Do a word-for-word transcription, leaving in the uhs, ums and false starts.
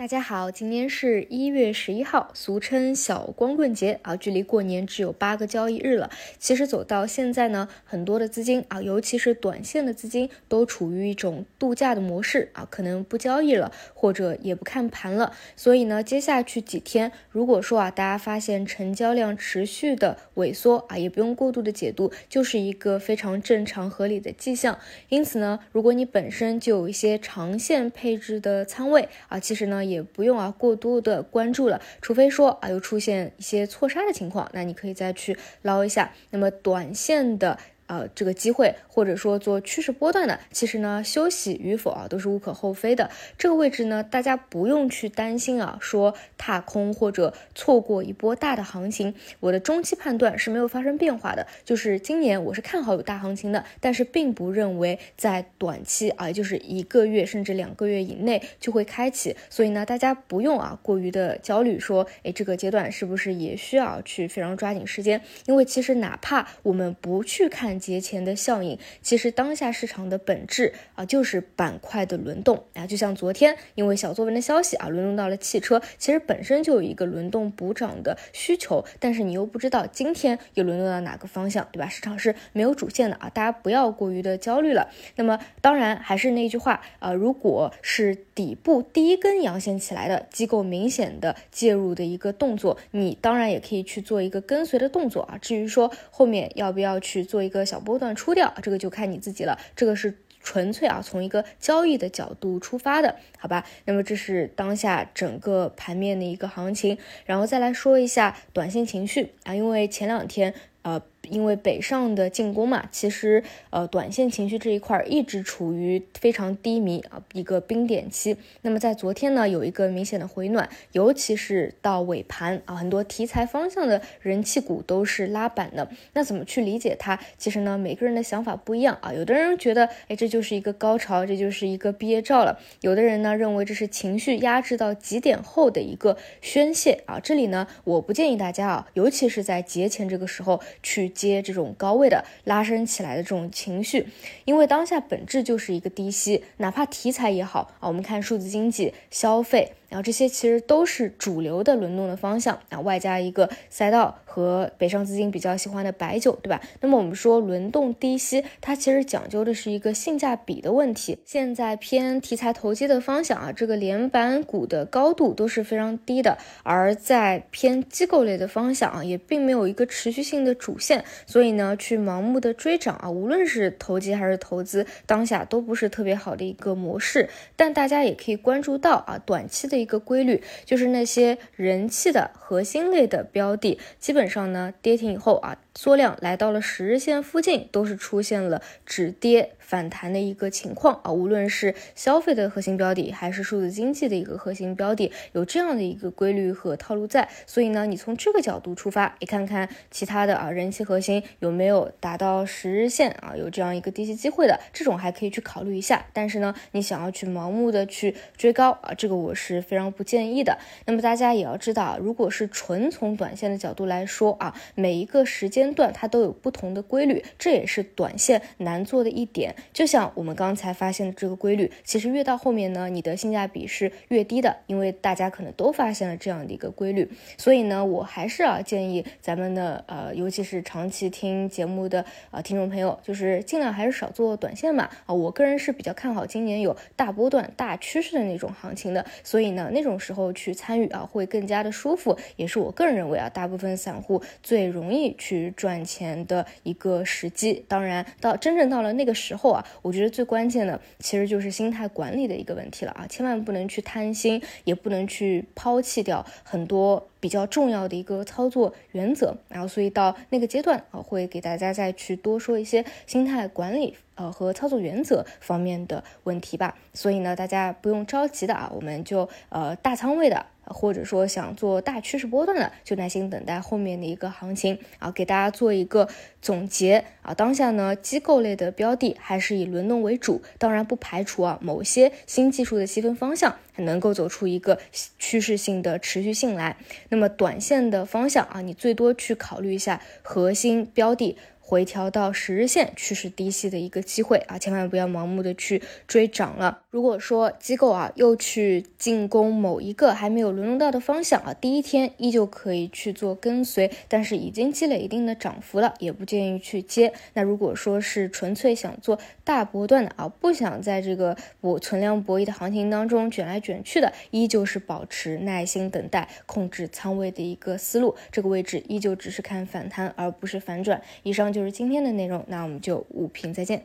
大家好，今天是一月十一号，俗称小光棍节啊，距离过年只有八个交易日了。其实走到现在呢，很多的资金啊，尤其是短线的资金都处于一种度假的模式啊，可能不交易了，或者也不看盘了。所以呢，接下去几天，如果说啊，大家发现成交量持续的萎缩啊，也不用过度的解读，就是一个非常正常合理的迹象。因此呢，如果你本身就有一些长线配置的仓位啊，其实呢，也不用啊过多的关注了，除非说啊又出现一些错杀的情况，那你可以再去捞一下。那么短线的呃这个机会，或者说做趋势波段的，其实呢休息与否啊都是无可厚非的。这个位置呢，大家不用去担心啊说踏空或者错过一波大的行情。我的中期判断是没有发生变化的，就是今年我是看好有大行情的，但是并不认为在短期啊，也就是一个月甚至两个月以内就会开启。所以呢，大家不用啊过于的焦虑说，哎，这个阶段是不是也需要去非常抓紧时间？因为其实哪怕我们不去看节前的效应，其实当下市场的本质啊，就是板块的轮动啊，就像昨天因为小作文的消息啊，轮动到了汽车，其实本身就有一个轮动补涨的需求，但是你又不知道今天又轮动到哪个方向，对吧？市场是没有主线的啊，大家不要过于的焦虑了。那么当然还是那句话啊，如果是底部第一根阳线起来的机构明显的介入的一个动作，你当然也可以去做一个跟随的动作啊。至于说后面要不要去做一个小波段出掉，这个就看你自己了，这个是纯粹啊从一个交易的角度出发的，好吧？那么这是当下整个盘面的一个行情，然后再来说一下短线情绪啊，因为前两天呃因为北上的进攻嘛，其实呃短线情绪这一块一直处于非常低迷啊一个冰点期。那么在昨天呢，有一个明显的回暖，尤其是到尾盘啊，很多题材方向的人气股都是拉板的。那怎么去理解它？其实呢，每个人的想法不一样啊。有的人觉得，哎，这就是一个高潮，这就是一个毕业照了；有的人呢，认为这是情绪压制到极点后的一个宣泄啊。这里呢，我不建议大家啊，尤其是在节前这个时候去接这种高位的拉升起来的这种情绪，因为当下本质就是一个低吸，哪怕题材也好啊，我们看数字经济、消费，然后这些其实都是主流的轮动的方向啊，外加一个赛道和北上资金比较喜欢的白酒，对吧？那么我们说轮动低吸，它其实讲究的是一个性价比的问题。现在偏题材投机的方向啊，这个连板股的高度都是非常低的，而在偏机构类的方向啊，也并没有一个持续性的主线。所以呢，去盲目的追涨啊，无论是投机还是投资，当下都不是特别好的一个模式。但大家也可以关注到啊，短期的一个规律，就是那些人气的核心类的标的，基本上呢，跌停以后啊，缩量来到了十日线附近，都是出现了止跌反弹的一个情况啊。无论是消费的核心标的，还是数字经济的一个核心标的，有这样的一个规律和套路在。所以呢，你从这个角度出发，也看看其他的啊人气核心有没有达到十日线啊，有这样一个低吸机会的，这种还可以去考虑一下。但是呢，你想要去盲目的去追高啊，这个我是非常不建议的。那么大家也要知道，如果是纯从短线的角度来说啊，每一个时间段它都有不同的规律，这也是短线难做的一点。就像我们刚才发现的这个规律，其实越到后面呢，你的性价比是越低的，因为大家可能都发现了这样的一个规律。所以呢，我还是啊建议咱们的呃，尤其是长期听节目的呃听众朋友，就是尽量还是少做短线嘛啊、呃，我个人是比较看好今年有大波段、大趋势的那种行情的，所以呢，那种时候去参与啊，会更加的舒服，也是我个人认为啊，大部分散户最容易去赚钱的一个时机。当然到真正到了那个时候啊，我觉得最关键的其实就是心态管理的一个问题了啊，千万不能去贪心，也不能去抛弃掉很多比较重要的一个操作原则，然后所以到那个阶段啊，会给大家再去多说一些心态管理呃和操作原则方面的问题吧。所以呢，大家不用着急的啊，我们就呃大仓位的，或者说想做大趋势波段的，就耐心等待后面的一个行情啊。给大家做一个总结啊，当下呢，机构类的标的还是以轮动为主，当然不排除啊某些新技术的细分方向能够走出一个趋势性的持续性来。那么短线的方向啊，你最多去考虑一下核心标的，回调到十日线趋势低吸的一个机会啊，千万不要盲目的去追涨了。如果说机构啊又去进攻某一个还没有轮动到的方向啊，第一天依旧可以去做跟随，但是已经积累一定的涨幅了，也不建议去接。那如果说是纯粹想做大波段的啊，不想在这个博存量博弈的行情当中卷来卷去的，依旧是保持耐心等待，控制仓位的一个思路。这个位置依旧只是看反弹而不是反转。以上就是今天的内容，那我们就午评再见。